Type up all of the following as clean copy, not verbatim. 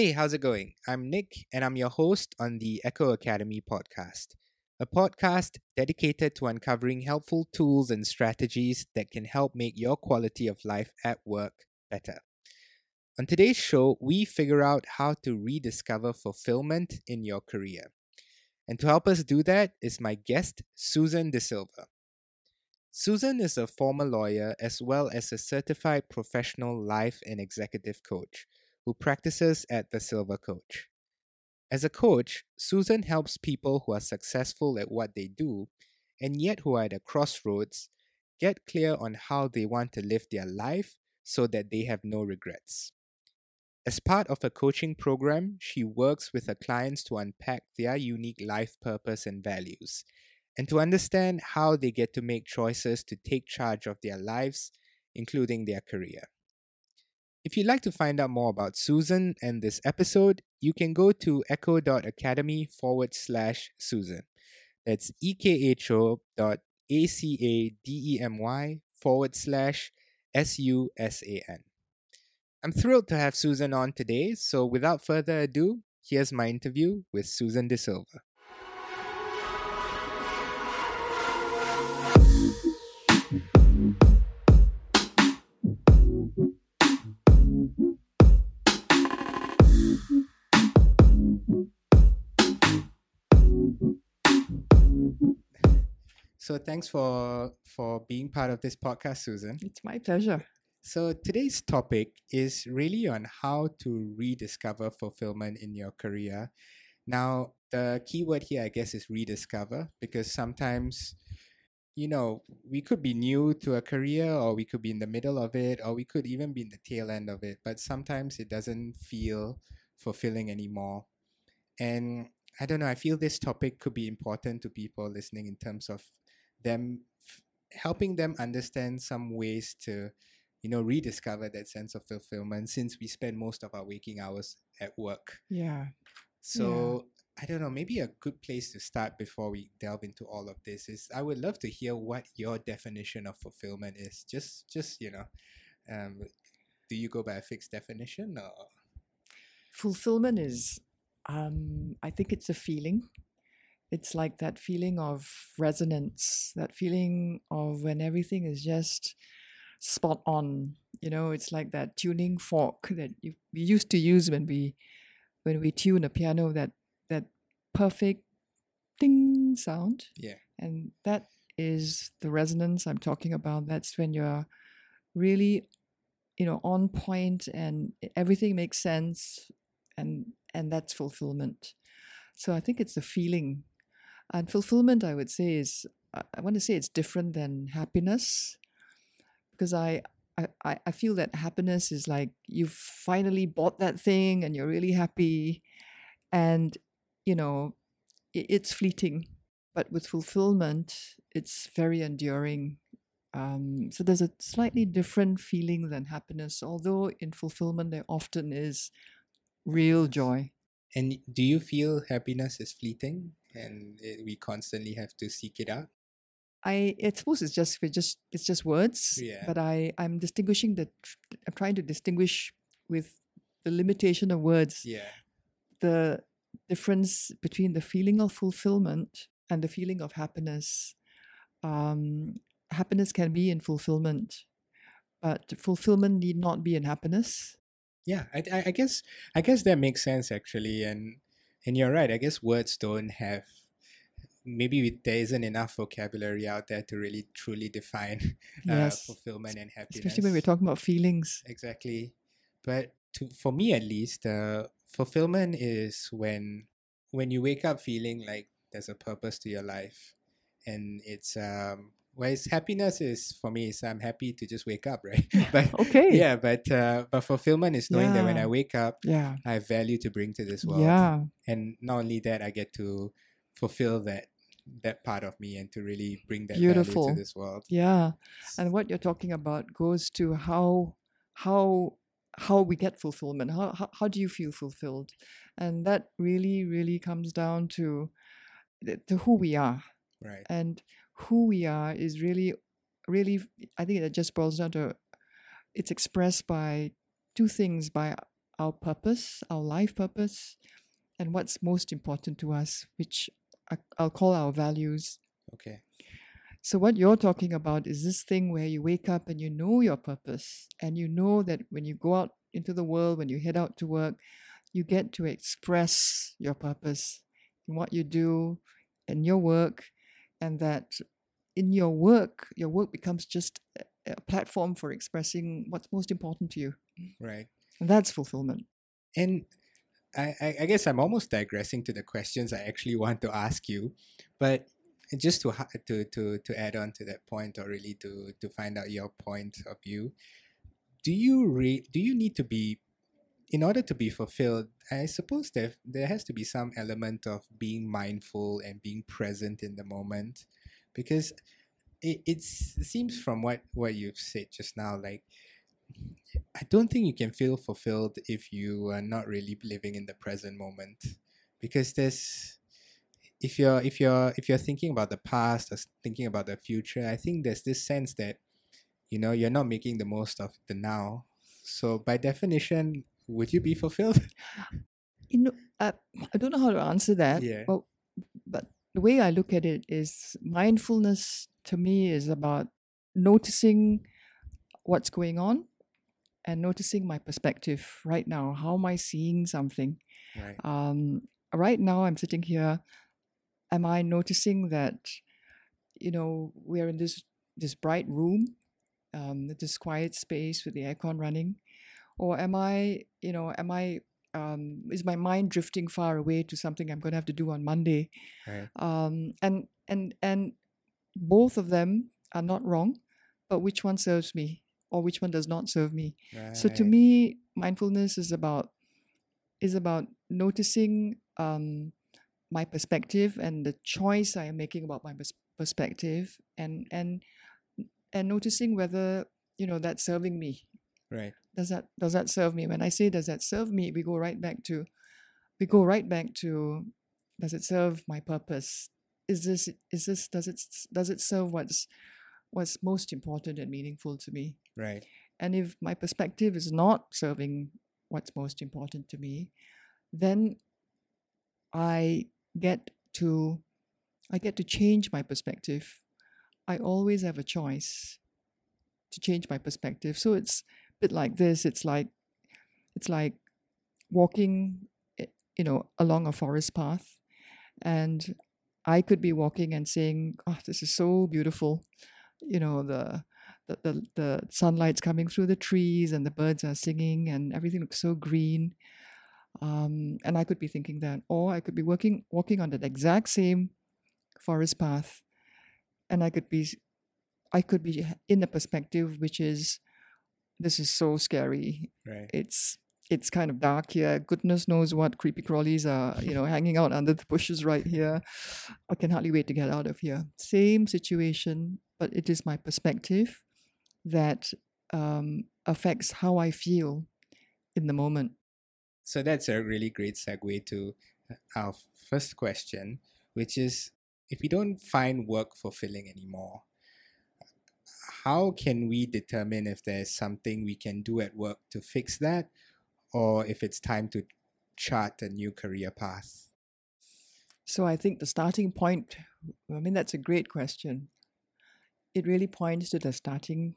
Hey, how's it going? I'm Nick, and I'm your host on the Echo Academy podcast, a podcast dedicated to uncovering helpful tools and strategies that can help make your quality of life at work better. On today's show, we figure out how to rediscover fulfillment in your career. And to help us do that is my guest, Susan DeSilva. Susan is a former lawyer as well as a certified professional life and executive coach who practices at The Silva Coach. As a coach, Susan helps people who are successful at what they do and yet who are at a crossroads get clear on how they want to live their life so that they have no regrets. As part of a coaching program, she works with her clients to unpack their unique life purpose and values and to understand how they get to make choices to take charge of their lives, including their career. If you'd like to find out more about Susan and this episode, you can go to echo.academy/Susan. That's EKHO.ACADEMY/SUSAN. I'm thrilled to have Susan on today, so without further ado, here's my interview with Susan DeSilva. So thanks for being part of this podcast, Susan. It's my pleasure. So today's topic is really on how to rediscover fulfillment in your career. Now, the key word here, I guess, is rediscover, because sometimes, you know, we could be new to a career, or we could be in the middle of it, or we could even be in the tail end of it. But sometimes it doesn't feel fulfilling anymore. And I don't know, I feel this topic could be important to people listening in terms of them helping them understand some ways to, you know, rediscover that sense of fulfillment, since we spend most of our waking hours at work. Yeah. So yeah. I don't know, maybe a good place to start before we delve into all of this is I would love to hear what your definition of fulfillment is. Just you know, do you go by a fixed definition or? Fulfillment is, I think it's a feeling. It's like that feeling of resonance, that feeling of when everything is just spot on. You know, it's like that tuning fork that we used to use when we tune a piano, that perfect ding sound. Yeah. And that is the resonance I'm talking about. That's when you're really, you know, on point and everything makes sense, and that's fulfillment. So I think it's the feeling. And fulfillment, I would say, is, I want to say it's different than happiness, because I feel that happiness is like you've finally bought that thing and you're really happy, and, you know, it's fleeting. But with fulfillment, it's very enduring. So there's a slightly different feeling than happiness, although in fulfillment there often is real joy. And do you feel happiness is fleeting? And we constantly have to seek it out. I suppose it's just words. Yeah. But I'm distinguishing that. I'm trying to distinguish with the limitation of words. Yeah. The difference between the feeling of fulfillment and the feeling of happiness. Happiness can be in fulfillment, but fulfillment need not be in happiness. Yeah, I guess that makes sense actually, and you're right. I guess words don't have, there isn't enough vocabulary out there to really truly define fulfillment and happiness. Especially when we're talking about feelings. Exactly. But for me at least, fulfillment is when you wake up feeling like there's a purpose to your life. And it's, whereas happiness is, for me, is I'm happy to just wake up, right? But okay. Yeah, but fulfillment is knowing that when I wake up, I have value to bring to this world. Yeah. And not only that, I get to fulfill that part of me and to really bring that value to this world. Yeah. And what you're talking about goes to how we get fulfillment. How do you feel fulfilled? And that really, really comes down to the who we are. Right. And who we are is really, really, I think it just boils down to, it's expressed by two things, by our purpose, our life purpose, and what's most important to us, which I'll call our values. Okay. So what you're talking about is this thing where you wake up and you know your purpose, and you know that when you go out into the world, when you head out to work, you get to express your purpose in what you do, in your work, and that in your work becomes just a platform for expressing what's most important to you. Right. And that's fulfillment. And I guess I'm almost digressing to the questions I actually want to ask you, but just to add on to that point, or really to find out your point of view, do you need to be, in order to be fulfilled, I suppose there has to be some element of being mindful and being present in the moment, because it seems from what you've said just now, like, I don't think you can feel fulfilled if you are not really living in the present moment, because if you're thinking about the past or thinking about the future, I think there's this sense that, you know, you're not making the most of the now. So by definition, would you be fulfilled? You know, I don't know how to answer that. Yeah. But the way I look at it is, mindfulness to me is about noticing what's going on and noticing my perspective right now. How am I seeing something? Right. Right now, I'm sitting here. Am I noticing that, you know, we're in this bright room, this quiet space with the aircon running? Or is my mind drifting far away to something I'm going to have to do on Monday? Right. And both of them are not wrong, but which one serves me or which one does not serve me? Right. So to me, mindfulness is about noticing my perspective and the choice I am making about my perspective, and noticing whether, you know, that's serving me. Right. Does that serve me? When I say does that serve me, we go right back to does it serve my purpose? Is this does it serve what's most important and meaningful to me? Right. And if my perspective is not serving what's most important to me, then I get to change my perspective. I always have a choice to change my perspective. So it's bit like this, it's like walking, you know, along a forest path, and I could be walking and saying, oh, this is so beautiful, you know, the sunlight's coming through the trees and the birds are singing and everything looks so green, and I could be thinking that. Or I could be walking on that exact same forest path, and I could be in a perspective which is, this is so scary. Right. It's kind of dark here. Goodness knows what creepy crawlies are, you know, hanging out under the bushes right here. I can hardly wait to get out of here. Same situation, but it is my perspective that affects how I feel in the moment. So that's a really great segue to our first question, which is, if we don't find work fulfilling anymore, how can we determine if there's something we can do at work to fix that, or if it's time to chart a new career path? So I think the starting point, I mean, that's a great question. It really points to the starting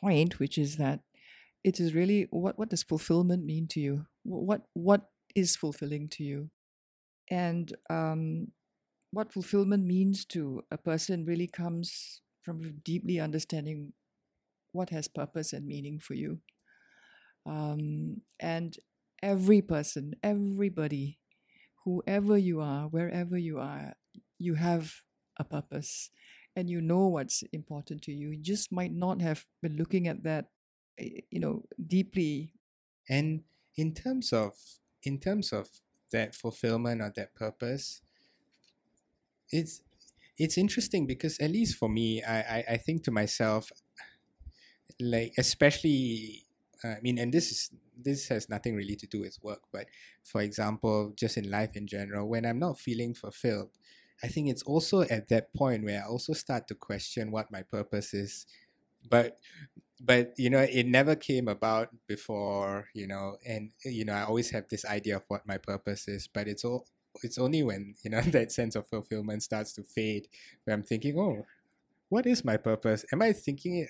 point, which is that it is really, what does fulfillment mean to you? What is fulfilling to you? And what fulfillment means to a person really comes from deeply understanding what has purpose and meaning for you. And every person, everybody, whoever you are, wherever you are, you have a purpose and you know what's important to you. You just might not have been looking at that, you know, deeply. And in terms of that fulfillment or that purpose, it's interesting, because at least for me, I think to myself, like, especially, I mean, and this has nothing really to do with work, but for example, just in life in general, when I'm not feeling fulfilled, I think it's also at that point where I also start to question what my purpose is. But But, you know, it never came about before, you know, and, you know, I always have this idea of what my purpose is, but it's only when, you know, that sense of fulfillment starts to fade, where I'm thinking, oh, what is my purpose? Am I thinking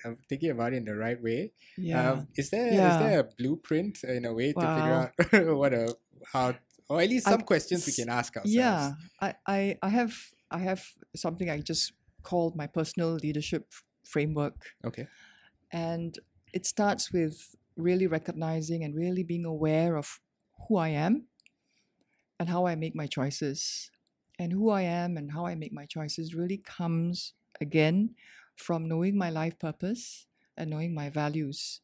about it in the right way? Yeah. Is there a blueprint in a way to figure out or at least some questions we can ask ourselves? Yeah, I have something I just called my personal leadership framework. Okay. And it starts with really recognizing and really being aware of who I am and how I make my choices. And who I am and how I make my choices really comes, again, from knowing my life purpose and knowing my values.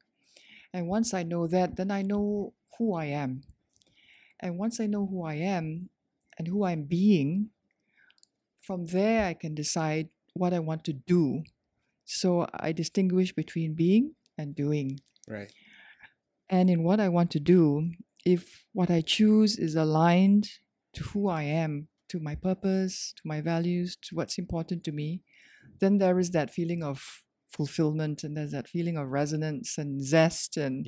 And once I know that, then I know who I am. And once I know who I am and who I'm being, from there I can decide what I want to do. So I distinguish between being and doing. Right. And in what I want to do, if what I choose is aligned to who I am, to my purpose, to my values, to what's important to me, then there is that feeling of fulfillment, and there's that feeling of resonance and zest and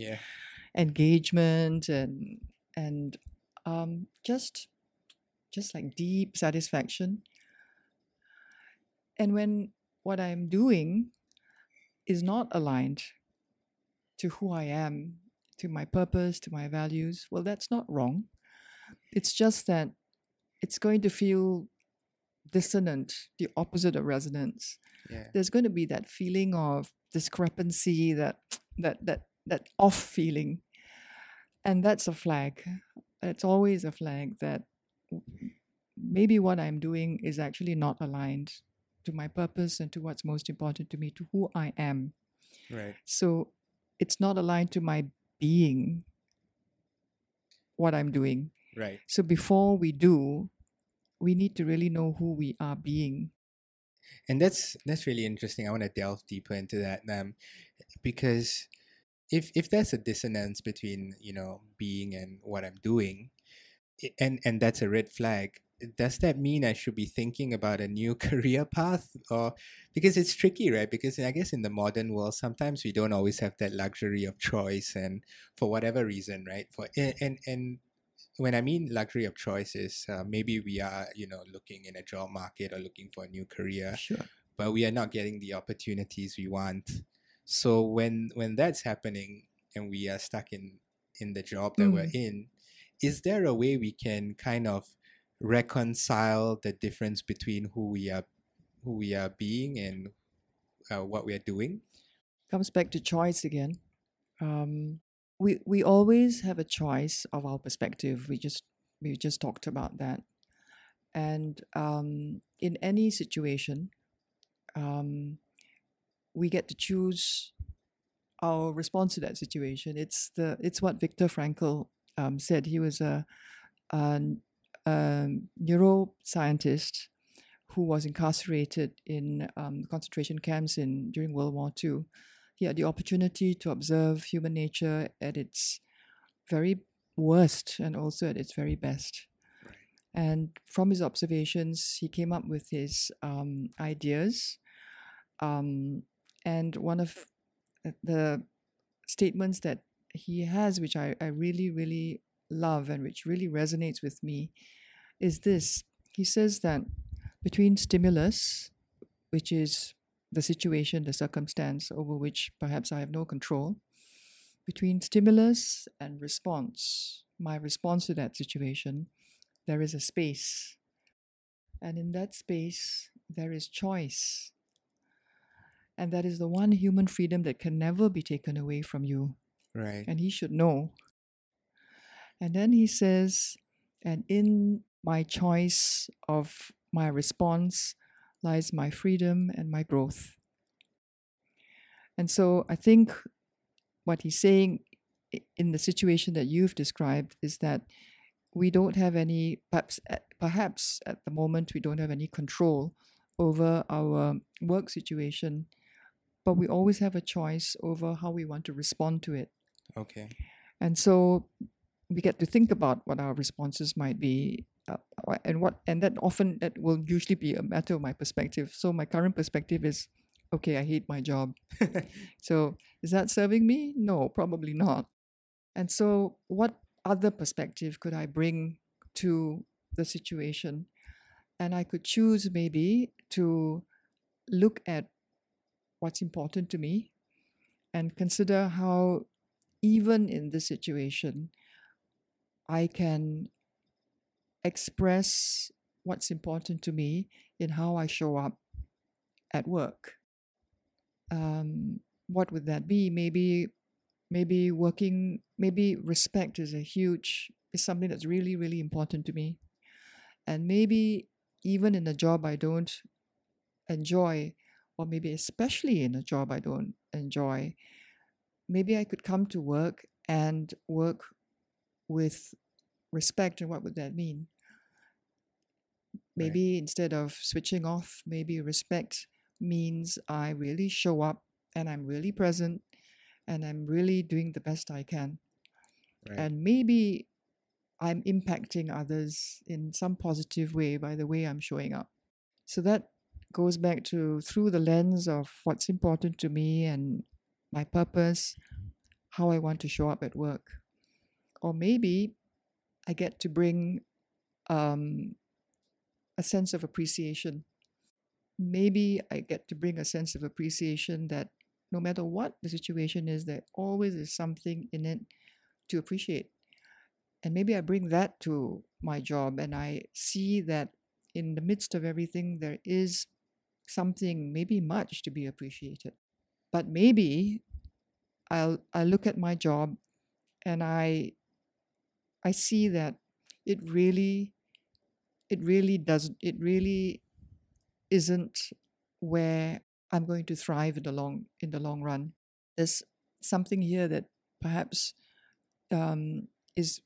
engagement and just like deep satisfaction. And when what I'm doing is not aligned to who I am, to my purpose, to my values, well, that's not wrong. It's just that it's going to feel dissonant, the opposite of resonance. Yeah. There's going to be that feeling of discrepancy, that off feeling. And that's a flag. It's always a flag that maybe what I'm doing is actually not aligned to my purpose and to what's most important to me, to who I am. Right. So it's not aligned to my being, what I'm doing. Right. So before we do, we need to really know who we are being. And that's really interesting. I want to delve deeper into that, because if there's a dissonance between, you know, being and what I'm doing, and that's a red flag, does that mean I should be thinking about a new career path? Or because it's tricky, right? Because I guess in the modern world, sometimes we don't always have that luxury of choice, and for whatever reason, right? And when I mean luxury of choice is maybe we are, you know, looking in a job market or looking for a new career, sure, but we are not getting the opportunities we want. So when that's happening and we are stuck in the job that we're in, is there a way we can kind of reconcile the difference between who we are being and what we are doing? Comes back to choice again. We always have a choice of our perspective. We just talked about that, and in any situation, we get to choose our response to that situation. It's what Viktor Frankl said. He was a neuroscientist who was incarcerated in concentration camps during World War II. He had the opportunity to observe human nature at its very worst and also at its very best. Right. And from his observations, he came up with his ideas. And one of the statements that he has, which I really, really love and which really resonates with me, is this. He says that between stimulus, which is the situation, the circumstance over which perhaps I have no control, between stimulus and response, my response to that situation, there is a space. And in that space, there is choice. And that is the one human freedom that can never be taken away from you. Right. And he should know. And then he says, and in my choice of my response lies my freedom and my growth. And so I think what he's saying in the situation that you've described is that we don't have any, perhaps at the moment, we don't have any control over our work situation, but we always have a choice over how we want to respond to it. Okay. And so we get to think about what our responses might be, and that will usually be a matter of my perspective. So my current perspective is okay, I hate my job. So is that serving me? No, probably not. And so what other perspective could I bring to the situation? And I could choose maybe to look at what's important to me and consider how even in this situation, I can express what's important to me in how I show up at work. What would that be? Maybe respect is something that's really, really important to me. And maybe even in a job I don't enjoy, or maybe especially in a job I don't enjoy, maybe I could come to work and work with respect. And what would that mean? Maybe instead of switching off, maybe respect means I really show up and I'm really present and I'm really doing the best I can. Right. And maybe I'm impacting others in some positive way by the way I'm showing up. So that goes back to through the lens of what's important to me and my purpose, how I want to show up at work. Or maybe I get to bring a sense of appreciation. Maybe I get to bring a sense of appreciation that no matter what the situation is, there always is something in it to appreciate. And maybe I bring that to my job and I see that in the midst of everything, there is something, maybe much, to be appreciated. But maybe I look at my job and I see that it really isn't where I'm going to thrive in the long run. There's something here that perhaps is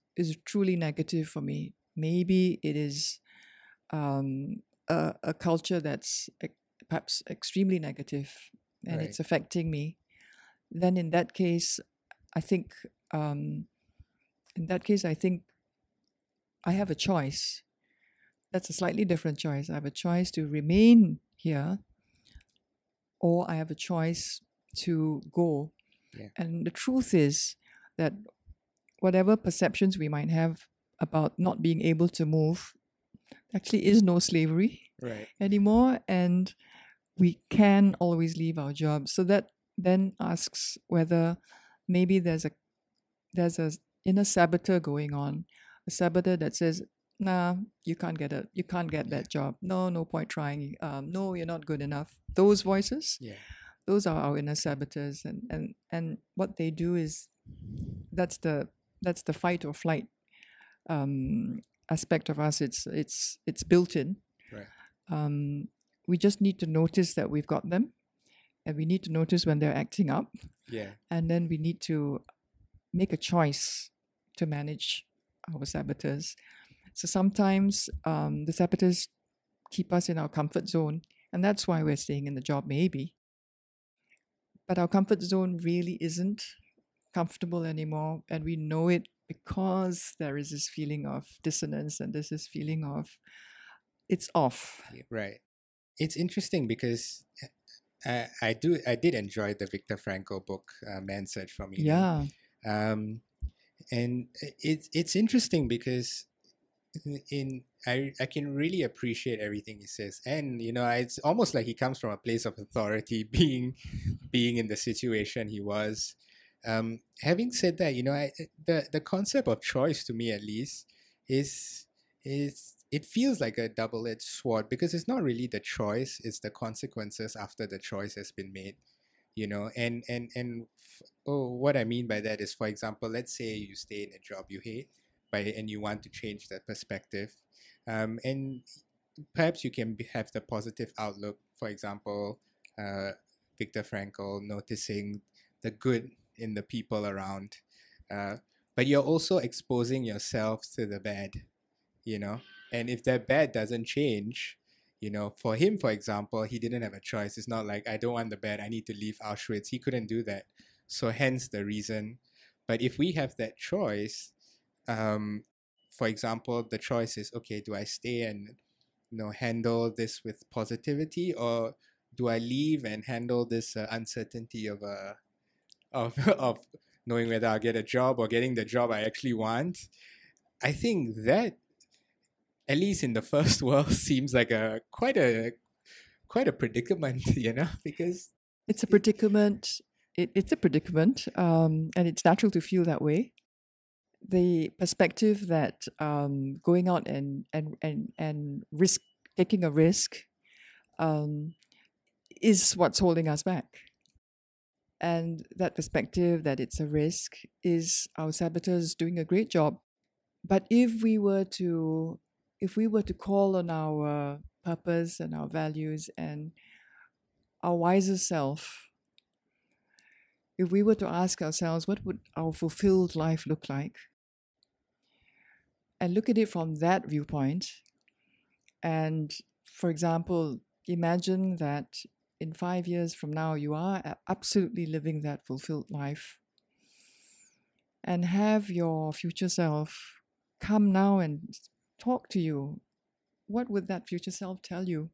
truly negative for me. Maybe it is a culture that's perhaps extremely negative. And It's affecting me. Then in that case, I think I have a choice. That's a slightly different choice. I have a choice to remain here, or I have a choice to go. Yeah. And the truth is that whatever perceptions we might have about not being able to move, actually is no slavery anymore. And we can always leave our jobs. So that then asks whether maybe there's a inner saboteur going on, a saboteur that says, "Nah, you can't get that job. No point trying. No, you're not good enough." Those voices, those are our inner saboteurs, and what they do is that's the fight or flight aspect of us. It's built in. Right. We just need to notice that we've got them, and we need to notice when they're acting up. Yeah. And then we need to make a choice to manage our saboteurs. So sometimes the saboteurs keep us in our comfort zone, and that's why we're staying in the job maybe. But our comfort zone really isn't comfortable anymore, and we know it because there is this feeling of dissonance and there's this feeling of it's off. Right. It's interesting because I did enjoy the Viktor Frankl book, Man's Search for Meaning. Yeah. And it's interesting because I can really appreciate everything he says, and it's almost like he comes from a place of authority, being in the situation he was. Having said that, the concept of choice to me at least is. It feels like a double-edged sword because it's not really the choice, it's the consequences after the choice has been made, what I mean by that is, for example, let's say you stay in a job you hate and you want to change that perspective, and perhaps you can have the positive outlook, for example, Viktor Frankl noticing the good in the people around, but you're also exposing yourself to the bad, And if that bad doesn't change, for him, for example, he didn't have a choice. It's not like, I don't want the bad, I need to leave Auschwitz. He couldn't do that. So hence the reason. But if we have that choice, for example, the choice is, okay, do I stay and handle this with positivity, or do I leave and handle this uncertainty of knowing whether I'll get a job or getting the job I actually want? I think that, at least in the first world, seems like quite a predicament, you know, because it's a predicament. It's a predicament, and it's natural to feel that way. The perspective that going out and risk taking a risk is what's holding us back, and that perspective that it's a risk is our saboteurs doing a great job. But if we were to call on our purpose and our values and our wiser self, if we were to ask ourselves, what would our fulfilled life look like? And look at it from that viewpoint. And for example, imagine that in 5 years from now, you are absolutely living that fulfilled life. And have your future self come now and talk to you. What would that future self tell you?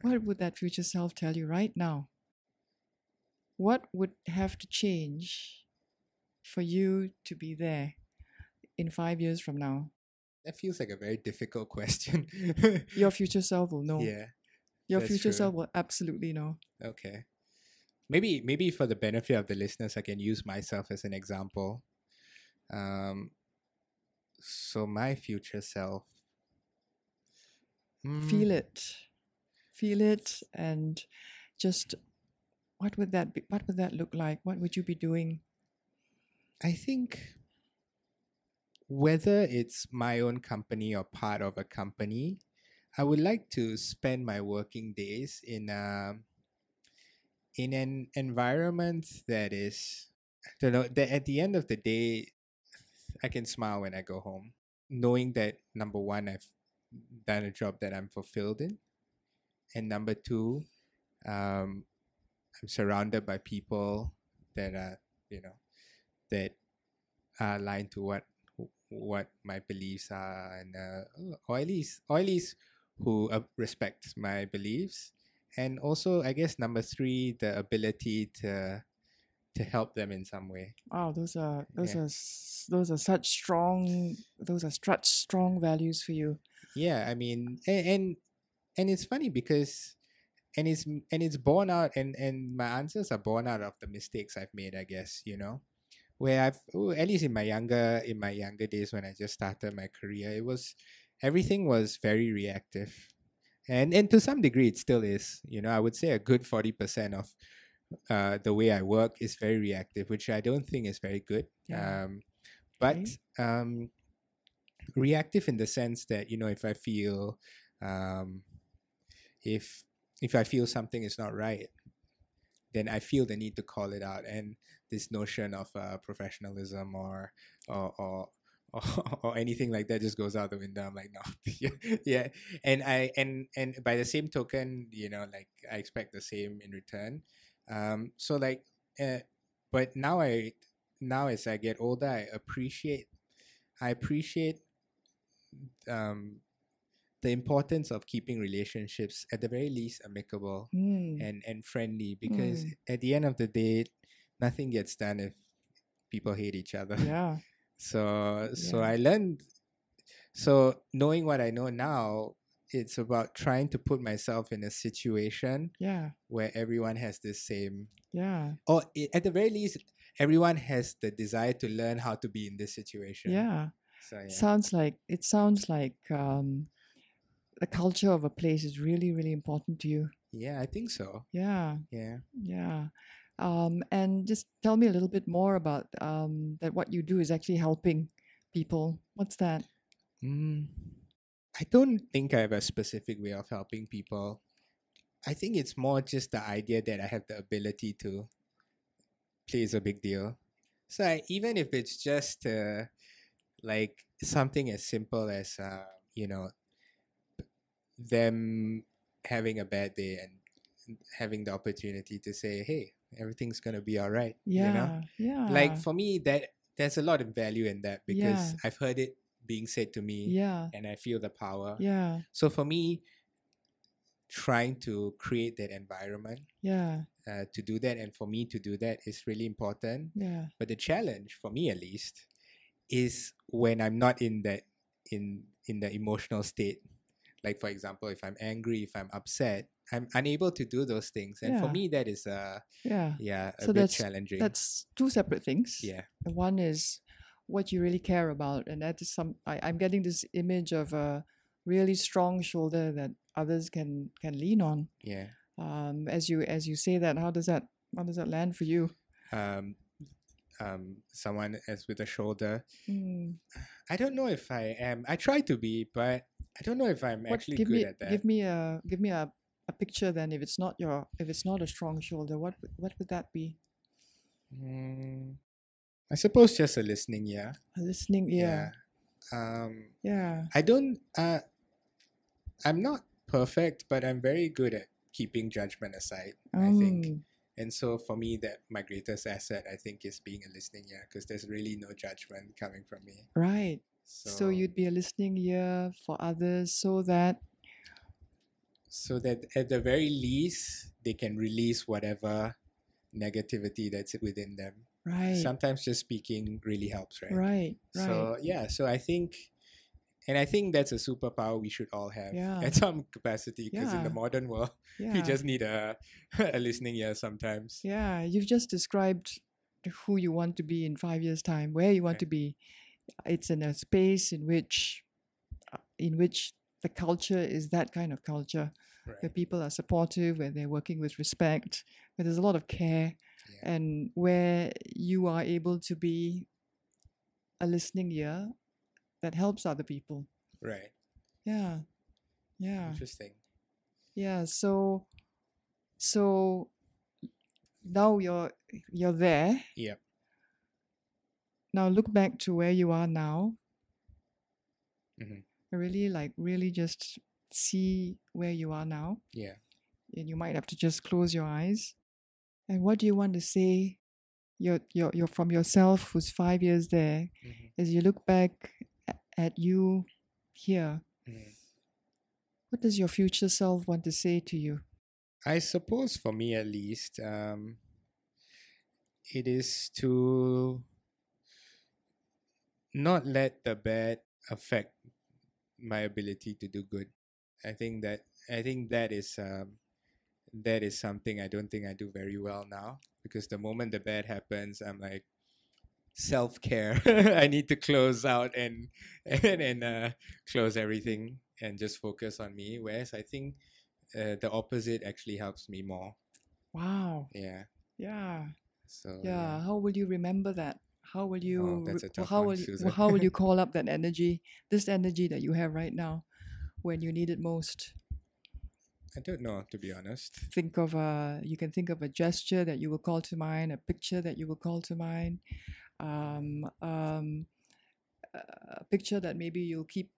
What would that future self tell you right now? What would have to change for you to be there in 5 years from now? That feels like a very difficult question. Your future self will know. Yeah, your future self will absolutely know. Okay. Maybe for the benefit of the listeners, I can use myself as an example. So my future self... Feel it. Feel it and just... What would that be? What would that look like? What would you be doing? I think whether it's my own company or part of a company, I would like to spend my working days in an environment that is, I don't know, that at the end of the day, I can smile when I go home, knowing that, number one, I've done a job that I'm fulfilled in, and number two, I'm surrounded by people that are, you know, that are aligned to what my beliefs are, and or at least who respect my beliefs. And also, I guess number three, the ability to help them in some way. Wow, those are such strong values for you. Yeah, I mean, and it's funny because. And it's born out, and my answers are born out of the mistakes I've made, I guess, you know, where at least in my younger days when I just started my career, everything was very reactive, and to some degree it still is, you know. I would say a good 40% of the way I work is very reactive, which I don't think is very good. Yeah. But reactive in the sense that, you know, if I feel something is not right, then I feel the need to call it out. And this notion of professionalism or anything like that just goes out the window. I'm like, no, yeah. And by the same token, you know, like I expect the same in return. But now as I get older, I appreciate. The importance of keeping relationships at the very least amicable and friendly, because at the end of the day, nothing gets done if people hate each other. Yeah. So I learned. So knowing what I know now, it's about trying to put myself in a situation where everyone has the same. Yeah. Or at the very least, everyone has the desire to learn how to be in this situation. Yeah. So, yeah. It sounds like. The culture of a place is really, really important to you. Yeah, I think so. Yeah. Yeah. Yeah. And just tell me a little bit more about that. What you do is actually helping people. What's that? I don't think I have a specific way of helping people. I think it's more just the idea that I have the ability to play is a big deal. So even if it's just like something as simple as, you know, them having a bad day and having the opportunity to say, hey, everything's gonna be all right. Yeah, you know? Yeah. Like for me, that there's a lot of value in that, because I've heard it being said to me, and I feel the power. Yeah. So for me, trying to create that environment to do that, and for me to do that is really important. Yeah. But the challenge for me, at least, is when I'm not in that in the emotional state. Like, for example, if I'm angry, if I'm upset, I'm unable to do those things, and for me that is a bit challenging. That's two separate things. Yeah. One is what you really care about, and that is I'm getting this image of a really strong shoulder that others can lean on. Yeah. As you say that, how does that land for you? Someone as with a shoulder. Mm. I don't know if I am. I try to be, but I don't know if I'm actually good at that. Give me a picture then. If it's not a strong shoulder, what would that be? I suppose just a listening ear. A listening ear. Yeah. I'm not perfect, but I'm very good at keeping judgment aside, I think. And so for me, that my greatest asset, I think, is being a listening ear, because there's really no judgment coming from me. Right. So you'd be a listening ear for others so that at the very least, they can release whatever negativity that's within them. Right. Sometimes just speaking really helps, right? Right. So I think... And I think that's a superpower we should all have at some capacity, because in the modern world, you just need a listening ear sometimes. Yeah, you've just described who you want to be in 5 years' time, where you want to be. It's in a space in which the culture is that kind of culture, where people are supportive, where they're working with respect, where there's a lot of care, and where you are able to be a listening ear that helps other people. Right. Yeah. Yeah. Interesting. Yeah. So now you're there. Yeah. Now look back to where you are now. Mm-hmm. Really just see where you are now. Yeah. And you might have to just close your eyes. And what do you want to say you're from yourself who's 5 years there, as you look back at you here? What does your future self want to say to you? I suppose for me, at least, it is to not let the bad affect my ability to do good. I think that is something I don't think I do very well now, because the moment the bad happens, I'm like, self-care. I need to close out and close everything and just focus on me. Whereas I think the opposite actually helps me more. Wow. Yeah. Yeah. So. Yeah. How will you remember that? How will you? Oh, that's a tough one, Susan. How will you call up that energy? This energy that you have right now, when you need it most. I don't know, to be honest. You can think of a gesture that you will call to mind, a picture that you will call to mind. A picture that maybe you'll keep,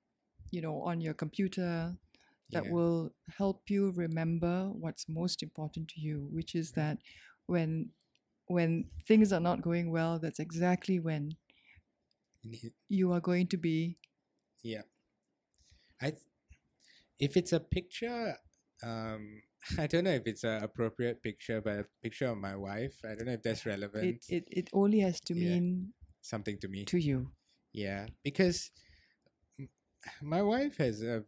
on your computer, that will help you remember what's most important to you, which is that when things are not going well, that's exactly when you are going to be. Yeah. If it's a picture, I don't know if it's an appropriate picture, but a picture of my wife, I don't know if that's relevant. It only has to mean something to me. To you. Yeah, because my wife is a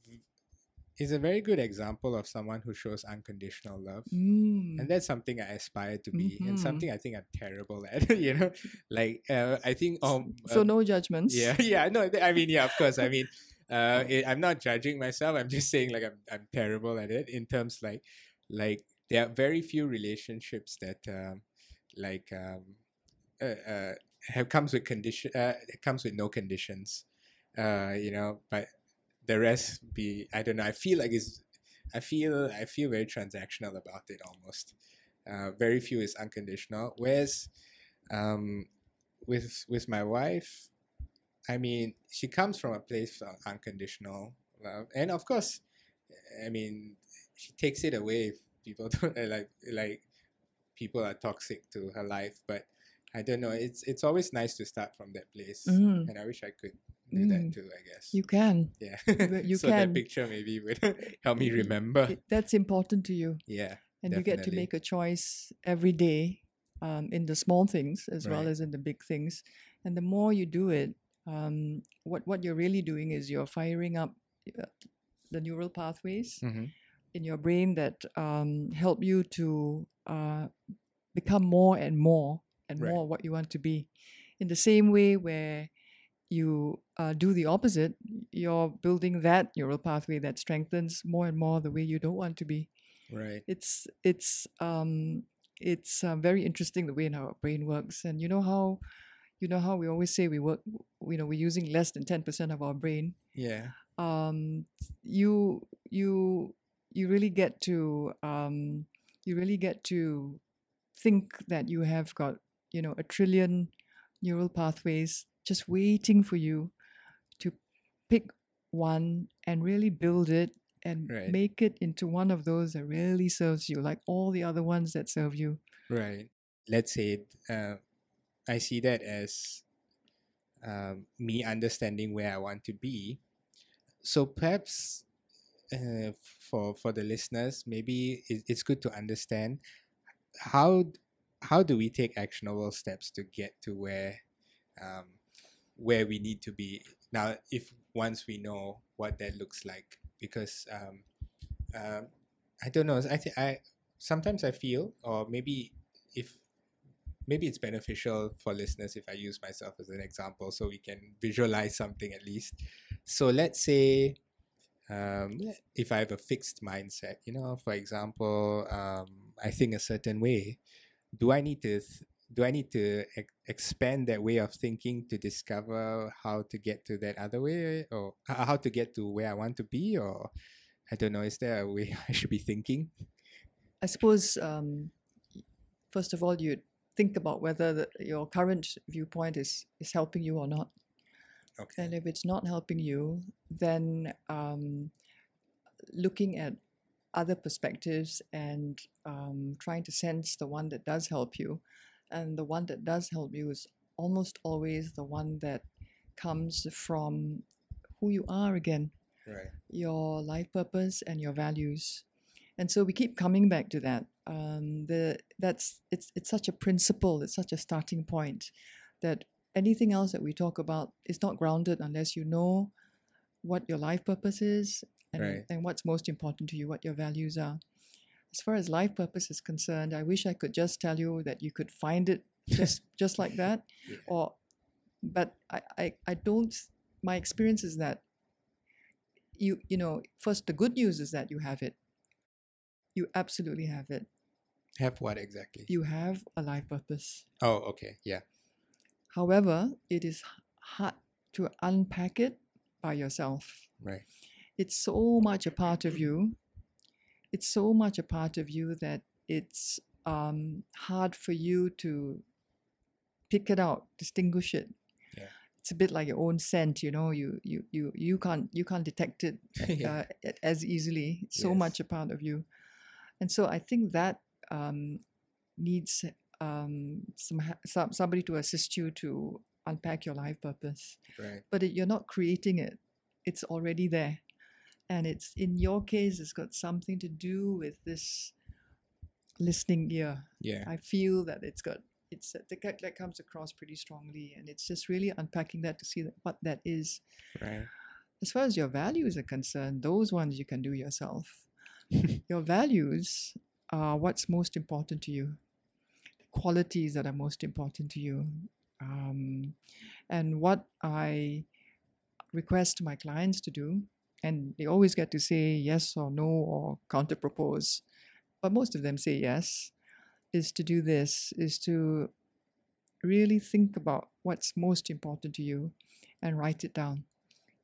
very good example of someone who shows unconditional love. And that's something I aspire to be, and something I think I'm terrible at, I think... So no judgments. Yeah, no, I mean, yeah, of course, I mean... I'm not judging myself. I'm just saying I'm terrible at it. In terms there are very few relationships that comes with no conditions. But the rest I don't know. I feel very transactional about it almost. Very few is unconditional. Whereas with my wife, I mean, she comes from a place of unconditional love. And of course, I mean, she takes it away if people don't like people are toxic to her life. But I don't know, it's always nice to start from that place. And I wish I could do that too, I guess. You can. Yeah. You so can. That picture maybe would help me remember. That's important to you. Yeah. And definitely. You get to make a choice every day in the small things as well as in the big things. And the more you do it, what you're really doing is you're firing up the neural pathways in your brain that help you to become more and more what you want to be. In the same way where you do the opposite, you're building that neural pathway that strengthens more and more the way you don't want to be. Right. It's very interesting the way in how our brain works, and you know how we always say we work. You know, we're using less than 10% of our brain. Yeah. You really get to think that you have got a trillion neural pathways just waiting for you to pick one and really build it and make it into one of those that really serves you, like all the other ones that serve you. Right. Let's say I see that as me understanding where I want to be. So perhaps for the listeners, maybe it's good to understand how do we take actionable steps to get to where we need to be now, if once we know what that looks like. Because I don't know. I sometimes I feel, or maybe it's beneficial for listeners if I use myself as an example, so we can visualize something at least. So let's say if I have a fixed mindset, for example, I think a certain way. Do I need to expand that way of thinking to discover how to get to that other way, or how to get to where I want to be? Or I don't know, is there a way I should be thinking? I suppose, first of all, you think about whether your current viewpoint is helping you or not. Okay. And if it's not helping you, then looking at other perspectives and trying to sense the one that does help you. And the one that does help you is almost always the one that comes from who you are again, your life purpose and your values. And so we keep coming back to that. It's such a principle, it's such a starting point, that anything else that we talk about is not grounded unless you know what your life purpose is and what's most important to you, what your values are. As far as life purpose is concerned, I wish I could just tell you that you could find it just like that. Yeah. But I don't. My experience is that first, the good news is that you have it. You absolutely have it. Have what exactly? You have a life purpose. Oh, okay, yeah. However, it is hard to unpack it by yourself. Right. It's so much a part of you. It's so much a part of you that it's hard for you to pick it out, distinguish it. Yeah. It's a bit like your own scent, you can't detect it as easily. It's so much a part of you. And so I think that needs somebody to assist you to unpack your life purpose. Right. But you're not creating it. It's already there. And it's, in your case, it's got something to do with this listening ear. Yeah. I feel that that comes across pretty strongly, and it's just really unpacking that to see what that is. Right. As far as your values are concerned, those ones you can do yourself. Your values are what's most important to you, the qualities that are most important to you. And what I request my clients to do, and they always get to say yes or no or counter-propose, but most of them say yes, is to do this, is to really think about what's most important to you and write it down.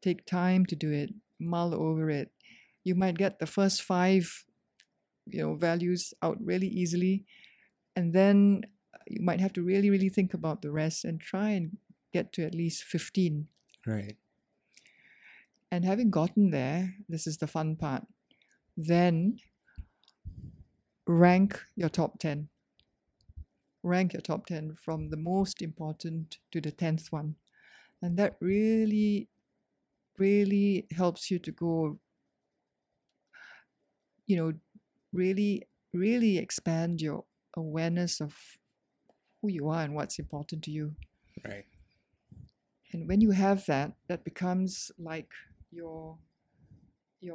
Take time to do it, mull over it. You might get the first 5 values out really easily, and then you might have to really, really think about the rest and try and get to at least 15. Right. And having gotten there, this is the fun part, then rank your top 10. Rank your top 10 from the most important to the 10th one. And that really really helps you to go, you know, really expand your awareness of who you are and what's important to you. Right. And when you have that, that becomes like your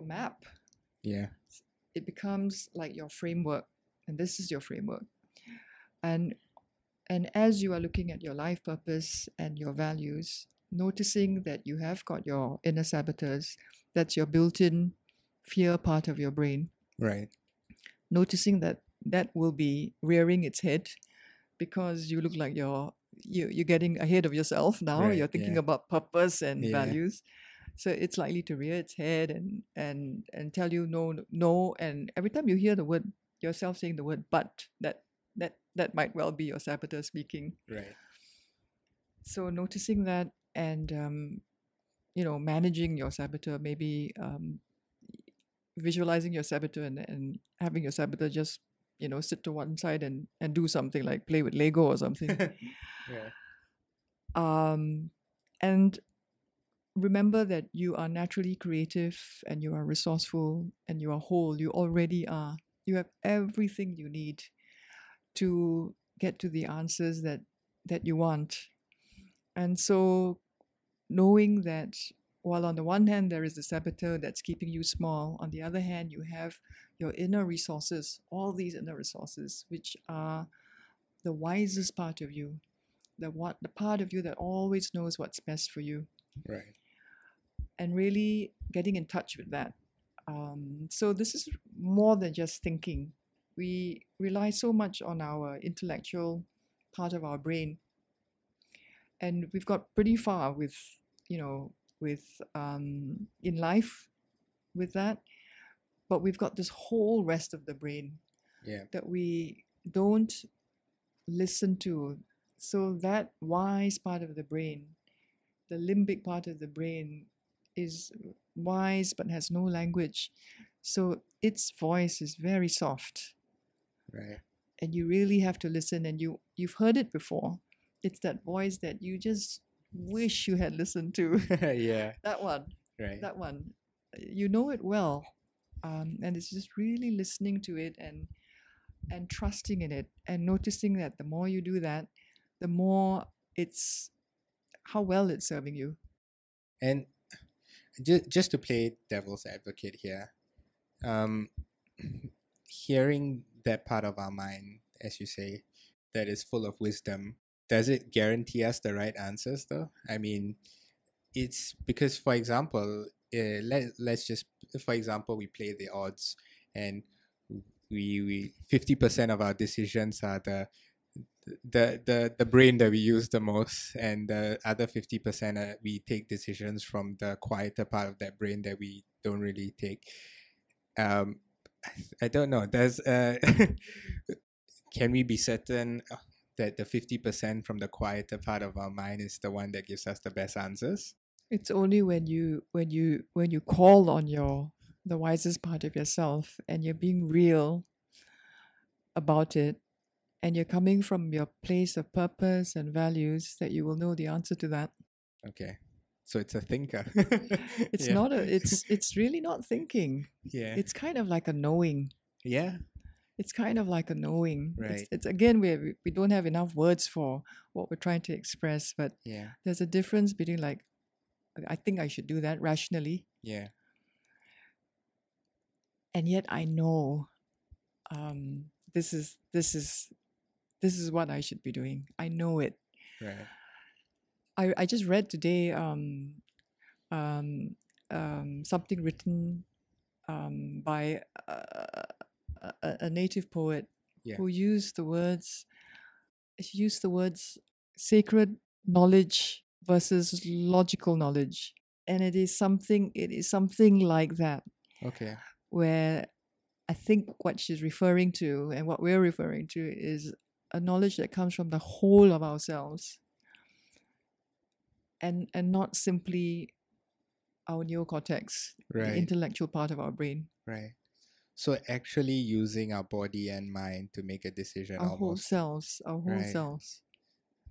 map. Yeah. It becomes like your framework, and this is your framework. And as you are looking at your life purpose and your values, noticing that you have got your inner saboteurs, that's your built-in fear part of your brain. Right. Noticing that that will be rearing its head because you look like you're getting ahead of yourself now. Right, you're thinking about purpose and values. So it's likely to rear its head and tell you no. And every time you hear the word, yourself saying the word but, that might well be your saboteur speaking. Right. So noticing that and, managing your saboteur, maybe visualizing your saboteur and having your saboteur just, sit to one side and do something like play with Lego or something. And remember that you are naturally creative and you are resourceful and you are whole. You already are. You have everything you need to get to the answers that you want. And so knowing that while on the one hand there is the saboteur that's keeping you small, on the other hand you have your inner resources, all these inner resources, which are the wisest part of you, the part of you that always knows what's best for you. Right. And really getting in touch with that. So this is more than just thinking. We rely so much on our intellectual part of our brain, and we've got pretty far in life with that, but we've got this whole rest of the brain that we don't listen to. So that wise part of the brain, the limbic part of the brain, is wise but has no language. So its voice is very soft. Right. And you really have to listen, and you've heard it before. It's that voice that you just wish you had listened to. That one. Right. That one. You know it well. And it's just really listening to it and trusting in it and noticing that the more you do that, the more it's how well it's serving you. And just to play devil's advocate here, hearing that part of our mind, as you say, that is full of wisdom, does it guarantee us the right answers though? I mean, it's because, for example, we play the odds, and we 50% of our decisions are the brain that we use the most, and the other 50% we take decisions from the quieter part of that brain that we don't really take. I don't know. Can we be certain that the 50% from the quieter part of our mind is the one that gives us the best answers? It's only when you call on the wisest part of yourself, and you're being real about it, and you're coming from your place of purpose and values, that you will know the answer to that. Okay. So it's a thinker. It's not it's really not thinking. Yeah. It's kind of like a knowing. Yeah. It's kind of like a knowing. Right. It's again, we don't have enough words for what we're trying to express, but there's a difference between like, I think I should do that rationally. Yeah. And yet I know this is what I should be doing. I know it. Right. I just read today something written by a native poet who used the words sacred knowledge versus logical knowledge, and it is something like that. Okay. Where I think what she's referring to and what we're referring to is a knowledge that comes from the whole of ourselves. And not simply our neocortex, the intellectual part of our brain. Right. So actually using our body and mind to make a decision. Our whole selves.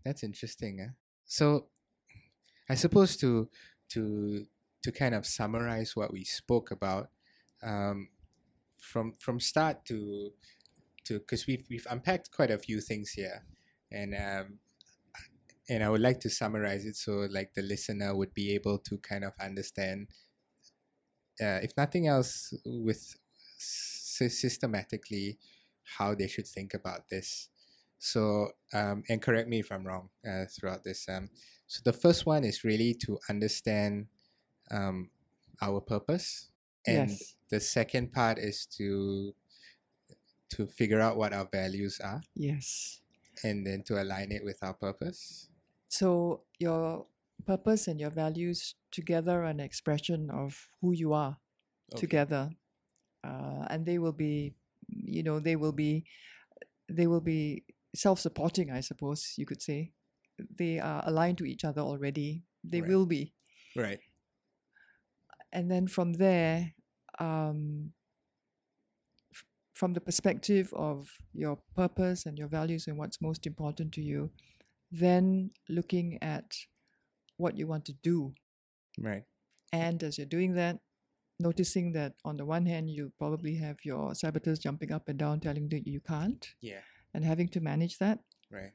That's interesting. So I suppose to to kind of summarize what we spoke about, from start to because we've unpacked quite a few things here, and I would like to summarize it so like the listener would be able to kind of understand, if nothing else, with systematically how they should think about this. So, and correct me if I'm wrong throughout this. So the first one is really to understand our purpose. And yes. The second part is to figure out what our values are. Yes. And then to align it with our purpose. So your purpose and your values together are an expression of who you are. Okay. Together. And they will be, you know, they will be self-supporting, I suppose you could say. They are aligned to each other already. They will be. Right. And then from there, from the perspective of your purpose and your values and what's most important to you, then looking at what you want to do. Right. And as you're doing that, noticing that on the one hand, you probably have your saboteurs jumping up and down telling you you can't. Yeah. And having to manage that. Right.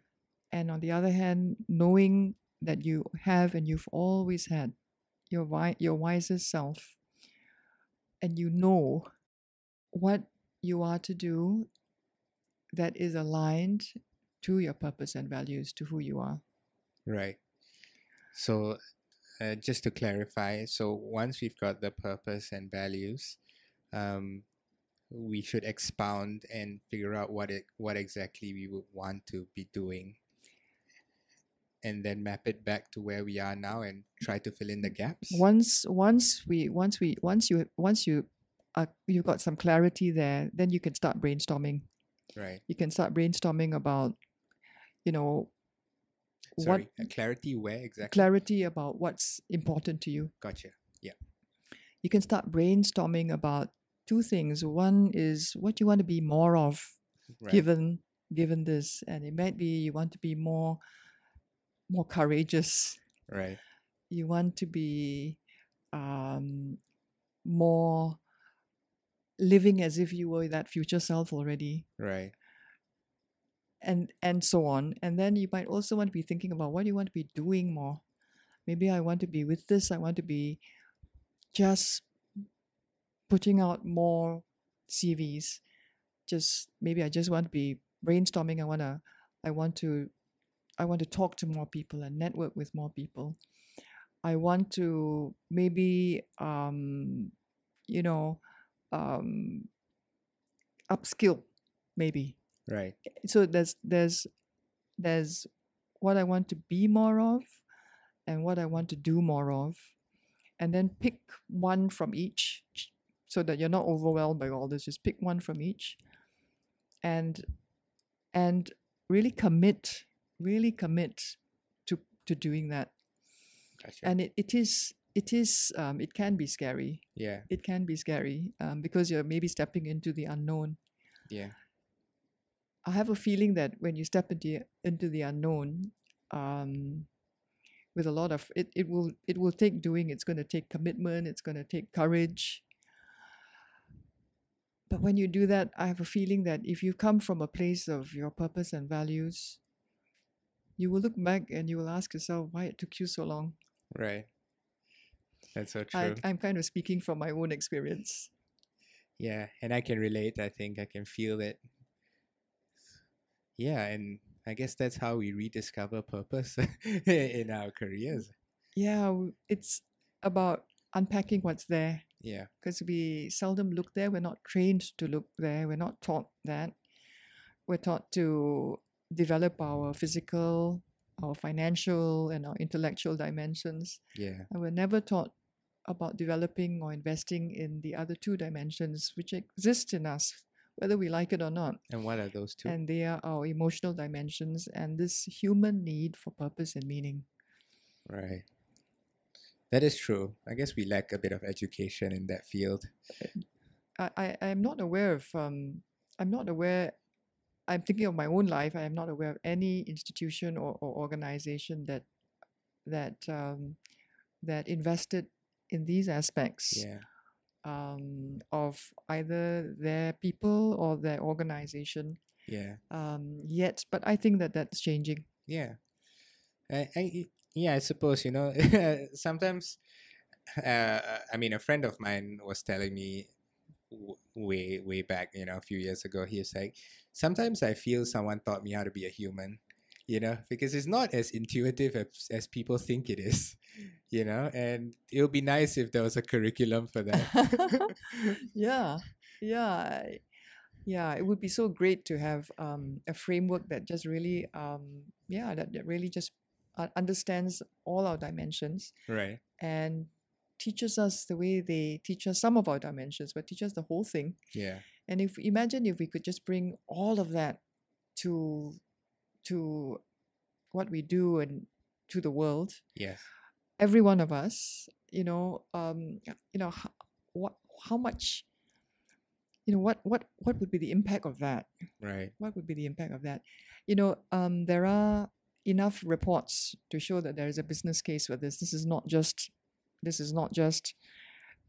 And on the other hand, knowing that you have and you've always had your wisest self, and you know what you are to do that is aligned to your purpose and values, to who you are. Right. So just to clarify, so once we've got the purpose and values, we should expound and figure out what exactly we would want to be doing, and then map it back to where we are now and try to fill in the gaps. Once you've got some clarity there, then you can start brainstorming. Right. You can start brainstorming about, you know, clarity where exactly? Clarity about what's important to you. Gotcha. Yeah. You can start brainstorming about two things. One is what you want to be more of, right, given this, and it might be you want to be more courageous. Right. You want to be more living as if you were that future self already. Right. And so on. And then you might also want to be thinking about what you want to be doing more. Maybe I want to be with this. I want to be just putting out more CVs. Maybe I just want to be brainstorming. I want to talk to more people and network with more people. I want to maybe, upskill, maybe. Right. So there's what I want to be more of and what I want to do more of, and then pick one from each so that you're not overwhelmed by all this. Just pick one from each and really commit to doing that. Gotcha. And it it can be scary. Yeah. It can be scary because you're maybe stepping into the unknown. Yeah. I have a feeling that when you step into the unknown, with a lot of it will take doing. It's going to take commitment. It's going to take courage. But when you do that, I have a feeling that if you come from a place of your purpose and values, you will look back and you will ask yourself why it took you so long. Right. That's so true. I'm kind of speaking from my own experience. Yeah, and I can relate. I think I can feel it. Yeah, and I guess that's how we rediscover purpose in our careers. Yeah, it's about unpacking what's there. Yeah. Because we seldom look there. We're not trained to look there. We're not taught that. We're taught to develop our physical, our financial, and our intellectual dimensions. Yeah. And we're never taught about developing or investing in the other two dimensions which exist in us, whether we like it or not. And what are those two? And they are our emotional dimensions and this human need for purpose and meaning. Right. That is true. I guess we lack a bit of education in that field. I'm thinking of my own life. I am not aware of any institution or organization that invested in these aspects of either their people or their organization. Yet, but I think that that's changing. I suppose, you know, sometimes, I mean, a friend of mine was telling me way back, you know, a few years ago, he was like, sometimes I feel someone taught me how to be a human, you know, because it's not as intuitive as people think it is, you know, and it would be nice if there was a curriculum for that. Yeah, it would be so great to have a framework that just really, that really just understands all our dimensions, right? And teaches us the way they teach us some of our dimensions, but teach us the whole thing. Yeah. And if imagine if we could just bring all of that to what we do and to the world. Yes. Every one of us, you know, how much. You know, what would be the impact of that? Right. What would be the impact of that? You know, there are enough reports to show that there is a business case for this. This is not just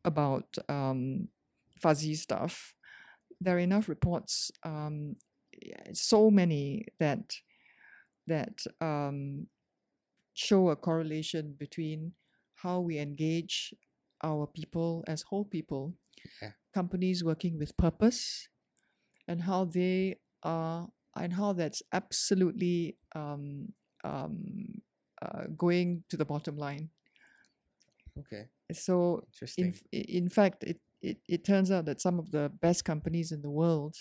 about fuzzy stuff. There are enough reports, so many that show a correlation between how we engage our people as whole people. Yeah. Companies working with purpose, and how they are, and how that's absolutely going to the bottom line. Okay. So, in fact, it turns out that some of the best companies in the world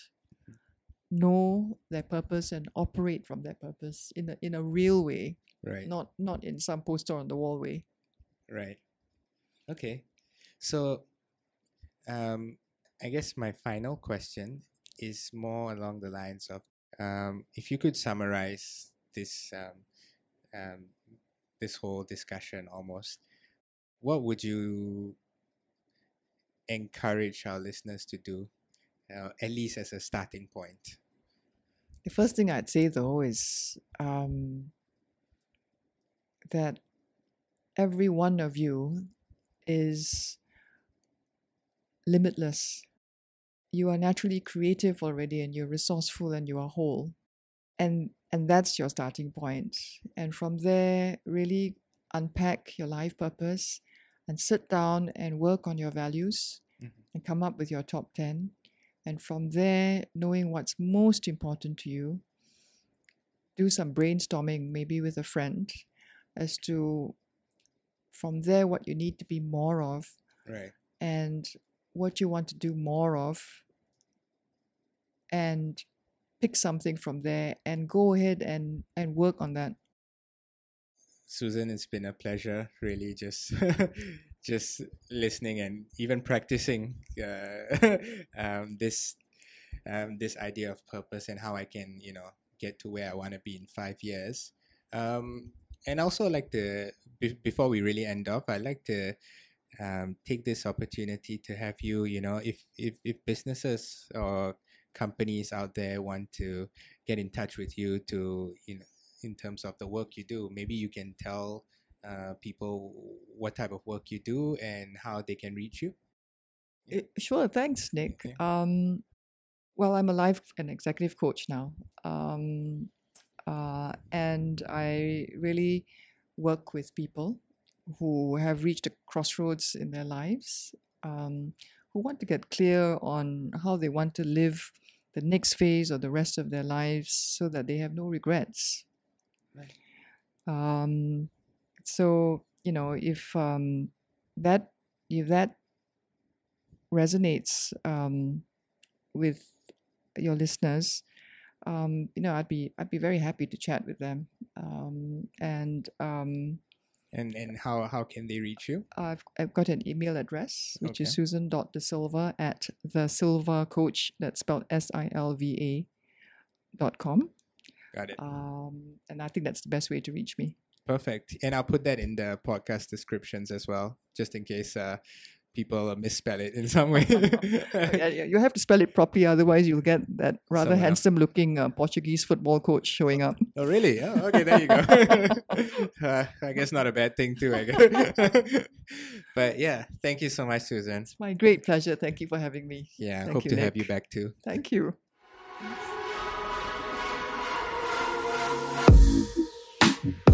know their purpose and operate from their purpose in a real way, right? Not in some poster on the wall way. Right. Okay. So. I guess my final question is more along the lines of if you could summarize this whole discussion almost, what would you encourage our listeners to do, at least as a starting point? The first thing I'd say, though, is that every one of you is limitless. You are naturally creative already, and you're resourceful, and you are whole, and that's your starting point. And from there, really unpack your life purpose, and sit down and work on your values, and come up with your top 10. And from there, knowing what's most important to you, do some brainstorming, maybe with a friend, as to from there what you need to be more of, right? And what you want to do more of, and pick something from there and go ahead and work on that. Susan, it's been a pleasure really just just listening and even practicing this idea of purpose and how I can, you know, get to where I want to be in 5 years. And also like before we really end up, I'd like to take this opportunity to have you, you know, if businesses or companies out there want to get in touch with you to, you know, in terms of the work you do, maybe you can tell people what type of work you do and how they can reach you. Sure. Thanks, Nick. Okay. Well, I'm a life and executive coach now. And I really work with people who have reached a crossroads in their lives, who want to get clear on how they want to live the next phase or the rest of their lives so that they have no regrets. Right. So, you know, if that resonates with your listeners, you know, I'd be very happy to chat with them. And how can they reach you? I've got an email address, which is susan.desilva@thesilvacoach, that's spelled SILVA.com. Got it. And I think that's the best way to reach me. Perfect. And I'll put that in the podcast descriptions as well, just in case people misspell it in some way. You have to spell it properly, otherwise you'll get that rather someone handsome-looking Portuguese football coach showing up. Oh, really? Oh, okay, there you go. I guess not a bad thing too, I guess. But yeah, thank you so much, Susan. It's my great pleasure. Thank you for having me. Yeah, I hope to have you back too. Thank you. Thanks.